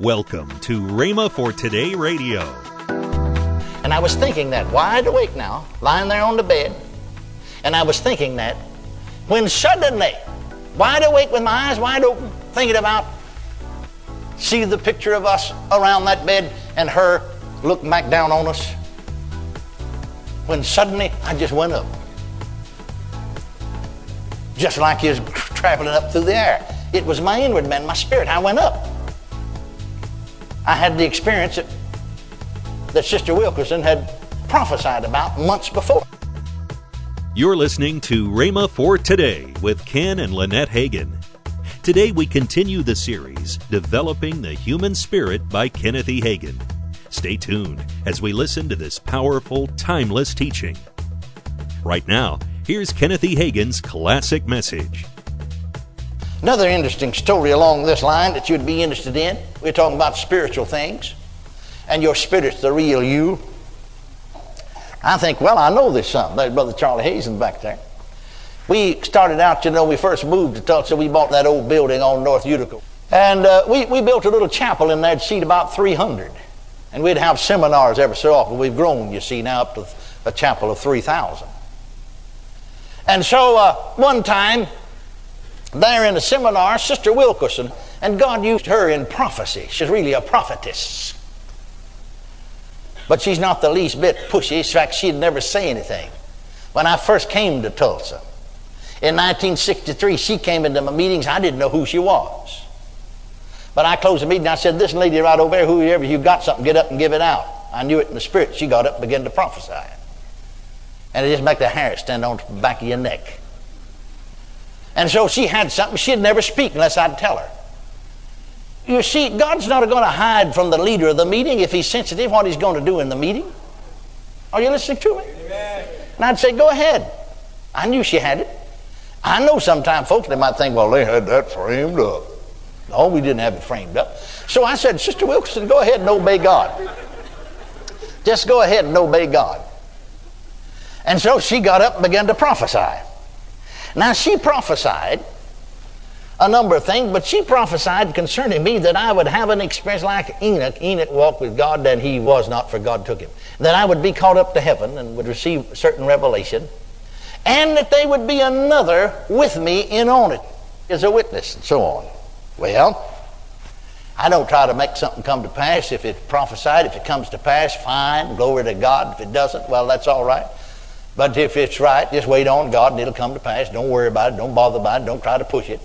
Welcome to Rhema for Today Radio. And I was thinking that, wide awake now, lying there on the bed, and I was thinking that when suddenly, wide awake with my eyes wide open, thinking about, see the picture of us around that bed and her looking back down on us, when suddenly I just went up. Just like he was traveling up through the air. It was my inward man, my spirit. I went up. I had the experience that Sister Wilkerson had prophesied about months before. You're listening to Rhema for Today with Ken and Lynette Hagin. Today we continue the series, Developing the Human Spirit by Kenneth E. Hagin. Stay tuned as we listen to this powerful, timeless teaching. Right now, here's Kenneth E. Hagin's classic message. Another interesting story along this line that you'd be interested in. We're talking about spiritual things. And your spirit's the real you. I think, well, I know this something. There's Brother Charlie Hazen back there. We started out, you know, we first moved to Tulsa. We bought that old building on North Utica. And we built a little chapel in there to seat about 300. And we'd have seminars ever so often. We've grown, you see, now up to a chapel of 3,000. And so one time, there in a seminar, Sister Wilkerson, and God used her in prophecy. She's really a prophetess. But she's not the least bit pushy. In fact, she'd never say anything. When I first came to Tulsa, in 1963, she came into my meetings. I didn't know who she was. But I closed the meeting. I said, this lady right over there, whoever you got something, get up and give it out. I knew it in the spirit. She got up and began to prophesy. And it just made the hair stand on the back of your neck. And so she had something. She'd never speak unless I'd tell her. You see, God's not going to hide from the leader of the meeting if he's sensitive what he's going to do in the meeting. Are you listening to me? Amen. And I'd say, go ahead. I knew she had it. I know sometimes folks, they might think, well, they had that framed up. No, we didn't have it framed up. So I said, Sister Wilkerson, go ahead and obey God. Just go ahead and obey God. And so she got up and began to prophesy. Now, she prophesied a number of things, but she prophesied concerning me that I would have an experience like Enoch. Enoch walked with God, that he was not, for God took him. That I would be caught up to heaven and would receive certain revelation. And that there would be another with me in on it as a witness and so on. Well, I don't try to make something come to pass. If it's prophesied, if it comes to pass, fine, glory to God. If it doesn't, well, that's all right. But if it's right, just wait on God and it'll come to pass. Don't worry about it. Don't bother about it. Don't try to push it.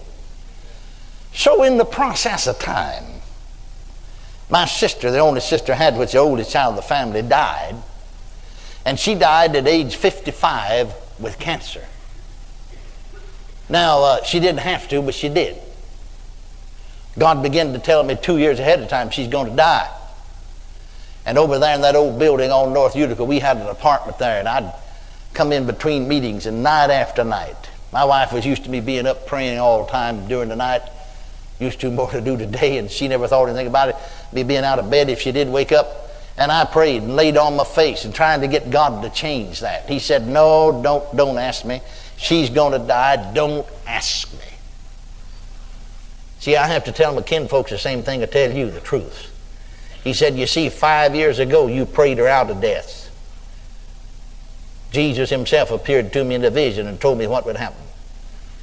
So in the process of time, my sister, the only sister I had, was the oldest child of the family, died. And she died at age 55 with cancer. Now, she didn't have to, but she did. God began to tell me 2 years ahead of time she's going to die. And over there in that old building on North Utica, we had an apartment there, and I'd come in between meetings, and night after night. My wife was used to me being up praying all the time during the night, used to more to do today, and she never thought anything about it, me being out of bed if she did wake up. And I prayed and laid on my face and trying to get God to change that. He said, no, don't ask me. She's going to die. Don't ask me. See, I have to tell my kinfolks the same thing I tell you, the truth. He said, you see, 5 years ago you prayed her out of death. Jesus himself appeared to me in a vision and told me what would happen.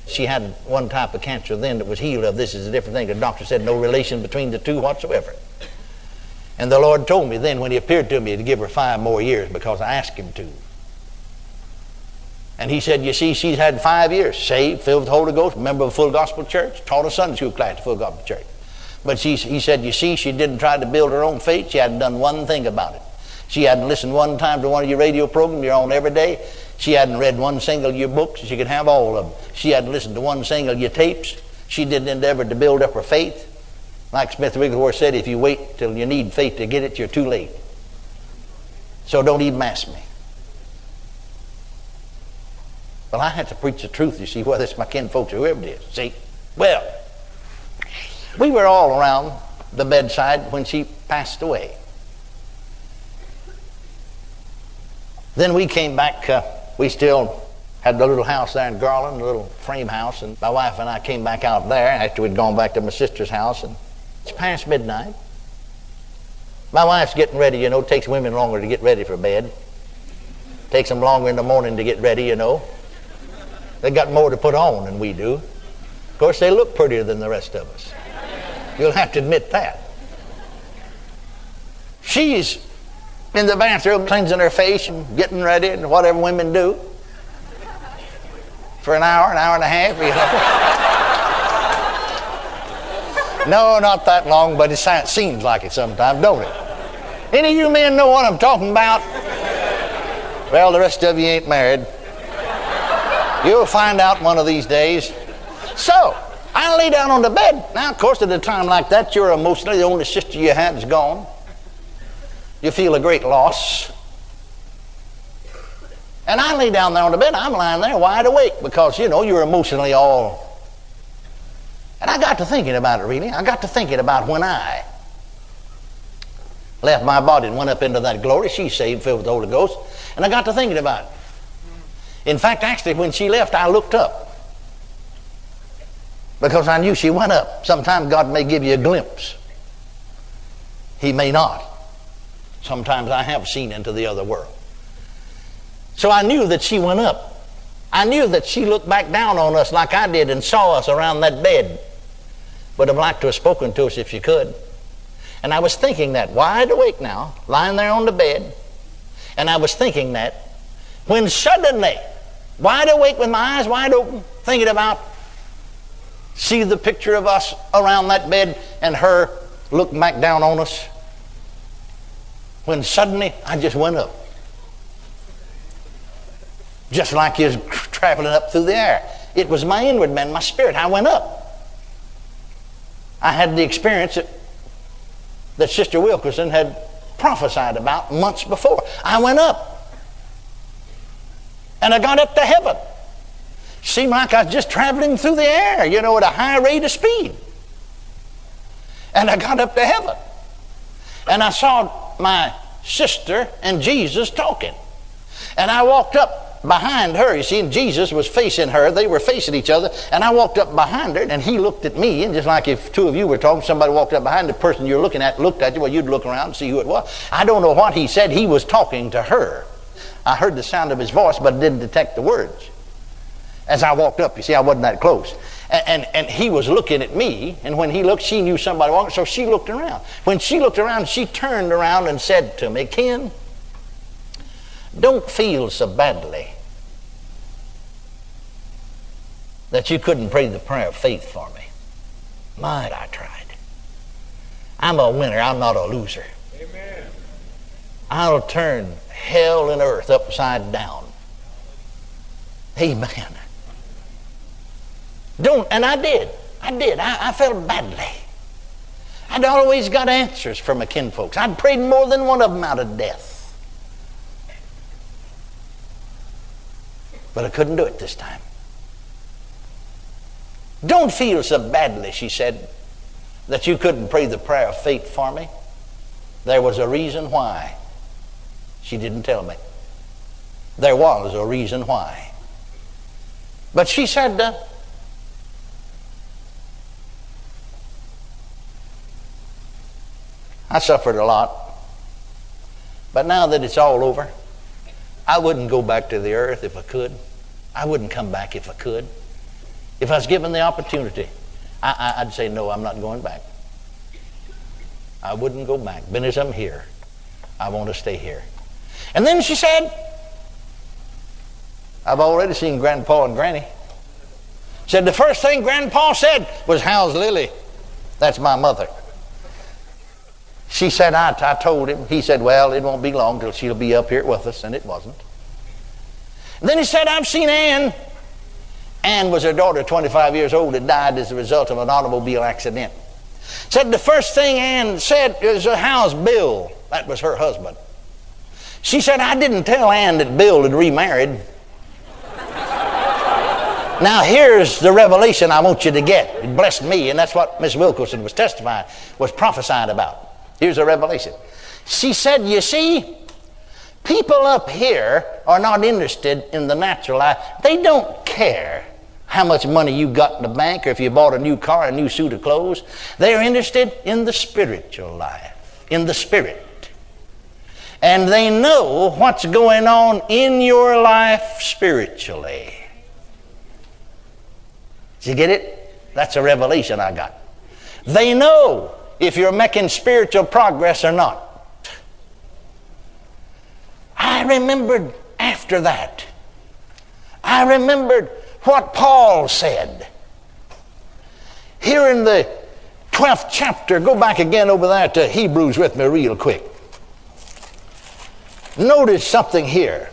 She had one type of cancer then that was healed of. This is a different thing. The doctor said no relation between the two whatsoever. And the Lord told me then when he appeared to me to give her 5 more years because I asked him to. And he said, you see, she's had 5 years, saved, filled with the Holy Ghost, member of the Full Gospel Church, taught a Sunday school class at the Full Gospel Church. But he said, you see, she didn't try to build her own faith. She hadn't done one thing about it. She hadn't listened one time to one of your radio programs you're on every day. She hadn't read one single of your books. She could have all of them. She hadn't listened to one single of your tapes. She didn't endeavor to build up her faith. Like Smith Wigglesworth said, if you wait till you need faith to get it, you're too late. So don't even ask me. Well, I have to preach the truth, you see, whether it's my kin folks or whoever it is. See? Well, we were all around the bedside when she passed away. Then we came back, we still had the little house there in Garland, a little frame house, and my wife and I came back out there after we'd gone back to my sister's house, and it's past midnight. My wife's getting ready, you know. It takes women longer to get ready for bed. It takes them longer in the morning to get ready, you know. They got more to put on than we do. Of course, they look prettier than the rest of us. You'll have to admit that. She's in the bathroom cleansing her face and getting ready and whatever women do for an hour and a half, you know. No, not that long, but it seems like it sometimes, don't it? Any of you men know what I'm talking about? Well, the rest of you ain't married. You'll find out one of these days. So, I lay down on the bed. Now, of course, at a time like that, you're emotionally, the only sister you had is gone. You feel a great loss. And I lay down there on the bed. I'm lying there wide awake because, you know, you're emotionally all... And I got to thinking about it, really. I got to thinking about when I left my body and went up into that glory. She's saved, filled with the Holy Ghost. And I got to thinking about it. In fact, actually, when she left, I looked up because I knew she went up. Sometimes God may give you a glimpse. He may not. Sometimes I have seen into the other world. So I knew that she went up. I knew that she looked back down on us like I did and saw us around that bed. Would have liked to have spoken to us if she could. And I was thinking that, wide awake now, lying there on the bed. And I was thinking that when suddenly, wide awake with my eyes wide open, thinking about, see the picture of us around that bed and her looking back down on us. When suddenly I just went up. Just like he was traveling up through the air. It was my inward man, my spirit. I went up. I had the experience that Sister Wilkerson had prophesied about months before. I went up. And I got up to heaven. Seemed like I was just traveling through the air, you know, at a high rate of speed. And I got up to heaven. And I saw my sister and Jesus talking. And I walked up behind her, you see, and Jesus was facing her. They were facing each other. And I walked up behind her, and he looked at me. And just like if two of you were talking, somebody walked up behind the person you're looking at, looked at you. Well, you'd look around and see who it was. I don't know what he said. He was talking to her. I heard the sound of his voice, but didn't detect the words. As I walked up, you see, I wasn't that close. And he was looking at me, and when he looked, she knew somebody walking, so she looked around. When she looked around, she turned around and said to me, "Ken, don't feel so badly that you couldn't pray the prayer of faith for me." Might I tried. I'm a winner. I'm not a loser. Amen. I'll turn hell and earth upside down. Amen. And I did. I felt badly. I'd always got answers from my kinfolks. I'd prayed more than one of them out of death. But I couldn't do it this time. "Don't feel so badly," she said, "that you couldn't pray the prayer of faith for me." There was a reason why. She didn't tell me. There was a reason why. But she said, "I suffered a lot, but now that it's all over, I wouldn't go back to the earth if I could. I wouldn't come back if I could. If I was given the opportunity, I'd say, no, I'm not going back. I wouldn't go back. But as I'm here, I want to stay here." And then she said, "I've already seen Grandpa and Granny." Said the first thing Grandpa said was, "How's Lily?" That's my mother. She said, I told him. He said, "Well, it won't be long till she'll be up here with us." And it wasn't. And then he said, "I've seen Ann." Ann was her daughter, 25 years old, that died as a result of an automobile accident. Said the first thing Ann said was, "How's Bill?" That was her husband. She said, "I didn't tell Ann that Bill had remarried." Now here's the revelation I want you to get. It blessed me, and that's what Miss Wilkerson was prophesying about. Here's a revelation. She said, "You see, people up here are not interested in the natural life. They don't care how much money you got in the bank or if you bought a new car, a new suit of clothes. They're interested in the spiritual life." in the Spirit. And they know what's going on in your life spiritually. Did you get it? That's a revelation I got. They know if you're making spiritual progress or not. I remembered after that. I remembered what Paul said. Here in the 12th chapter, go back again over there to Hebrews with me real quick. Notice something here.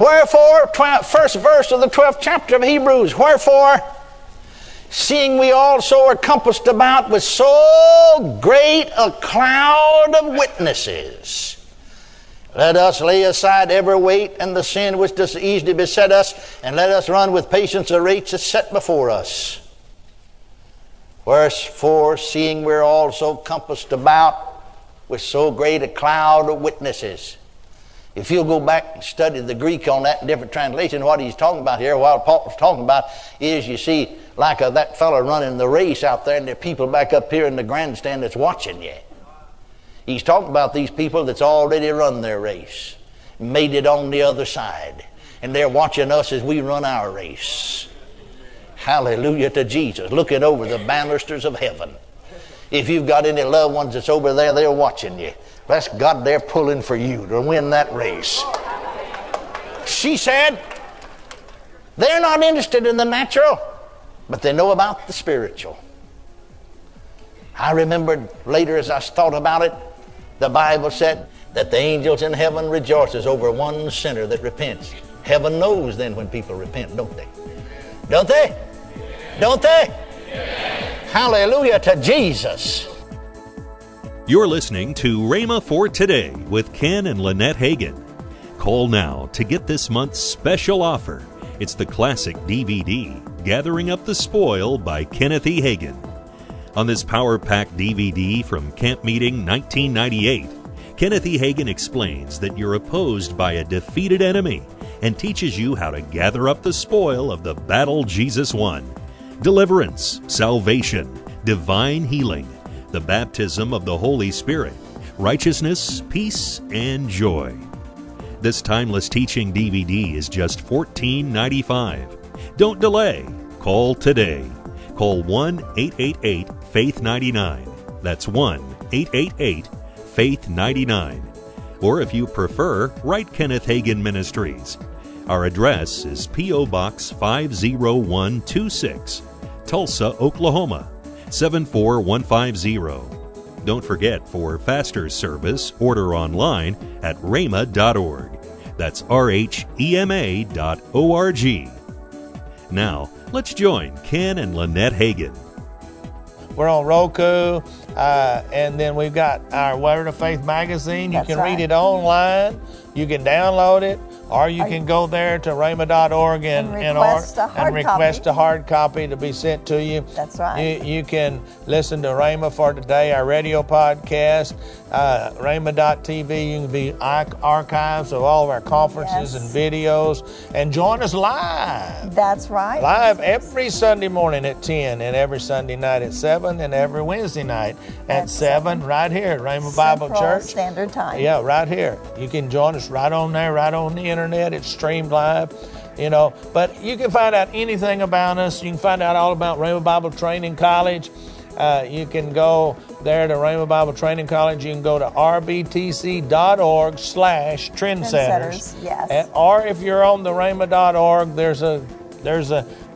Wherefore, first verse of the 12th chapter of Hebrews, wherefore, seeing we also are compassed about with so great a cloud of witnesses, let us lay aside every weight and the sin which does easily beset us, and let us run with patience the race that's set before us. Wherefore, seeing we're also compassed about with so great a cloud of witnesses. If you'll go back and study the Greek on that in different translations, what he's talking about here, what Paul's talking about is, you see, like that fellow running the race out there, and there are people back up here in the grandstand that's watching you. He's talking about these people that's already run their race, made it on the other side, and they're watching us as we run our race. Hallelujah to Jesus, looking over the banisters of heaven. If you've got any loved ones that's over there, they're watching you. Bless God, they're pulling for you to win that race. She said, they're not interested in the natural, but they know about the spiritual. I remembered later as I thought about it, the Bible said that the angels in heaven rejoices over one sinner that repents. Heaven knows then when people repent, don't they? Don't they? Don't they? Hallelujah to Jesus. You're listening to Rhema for Today with Ken and Lynette Hagin. Call now to get this month's special offer. It's the classic DVD, Gathering Up the Spoil by Kenneth E. Hagin. On this power-packed DVD from Camp Meeting 1998, Kenneth E. Hagin explains that you're opposed by a defeated enemy and teaches you how to gather up the spoil of the battle Jesus won. Deliverance, salvation, divine healing, the baptism of the Holy Spirit, righteousness, peace, and joy. This timeless teaching DVD is just $14.95. Don't delay. Call today. Call 1-888-FAITH-99. That's 1-888-FAITH-99. Or if you prefer, write Kenneth Hagin Ministries. Our address is P.O. Box 50126. Tulsa, Oklahoma, 74150. Don't forget, for faster service, order online at rhema.org. That's rhema.org. Now, let's join Ken and Lynette Hagin. We're on Roku, and then we've got our Word of Faith magazine. You can read it online. You can download it, or you can go there to rhema.org and request a hard copy to be sent to you. That's right. You can listen to Rhema for Today, our radio podcast, rhema.tv. You can view archives of all of our conferences and videos, and join us live. That's right. Live every Sunday morning at 10, and every Sunday night at 7, and every Wednesday night at 7, right here at Rhema Bible Church. Standard Time. Yeah, right here. You can join us. Right on there, right on the internet. It's streamed live, you know. But you can find out anything about us. You can find out all about Rhema Bible Training College. You can go there to Rhema Bible Training College. You can go to rbtc.org/trendsetters. Yes. Or if you're on the rhema.org, there's a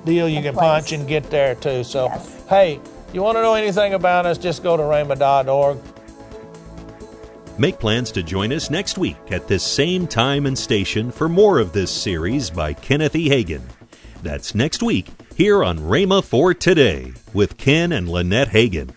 deal you can punch and get there too. So, hey, you want to know anything about us, just go to rhema.org. Make plans to join us next week at this same time and station for more of this series by Kenneth E. Hagin. That's next week here on Rhema for Today with Ken and Lynette Hagin.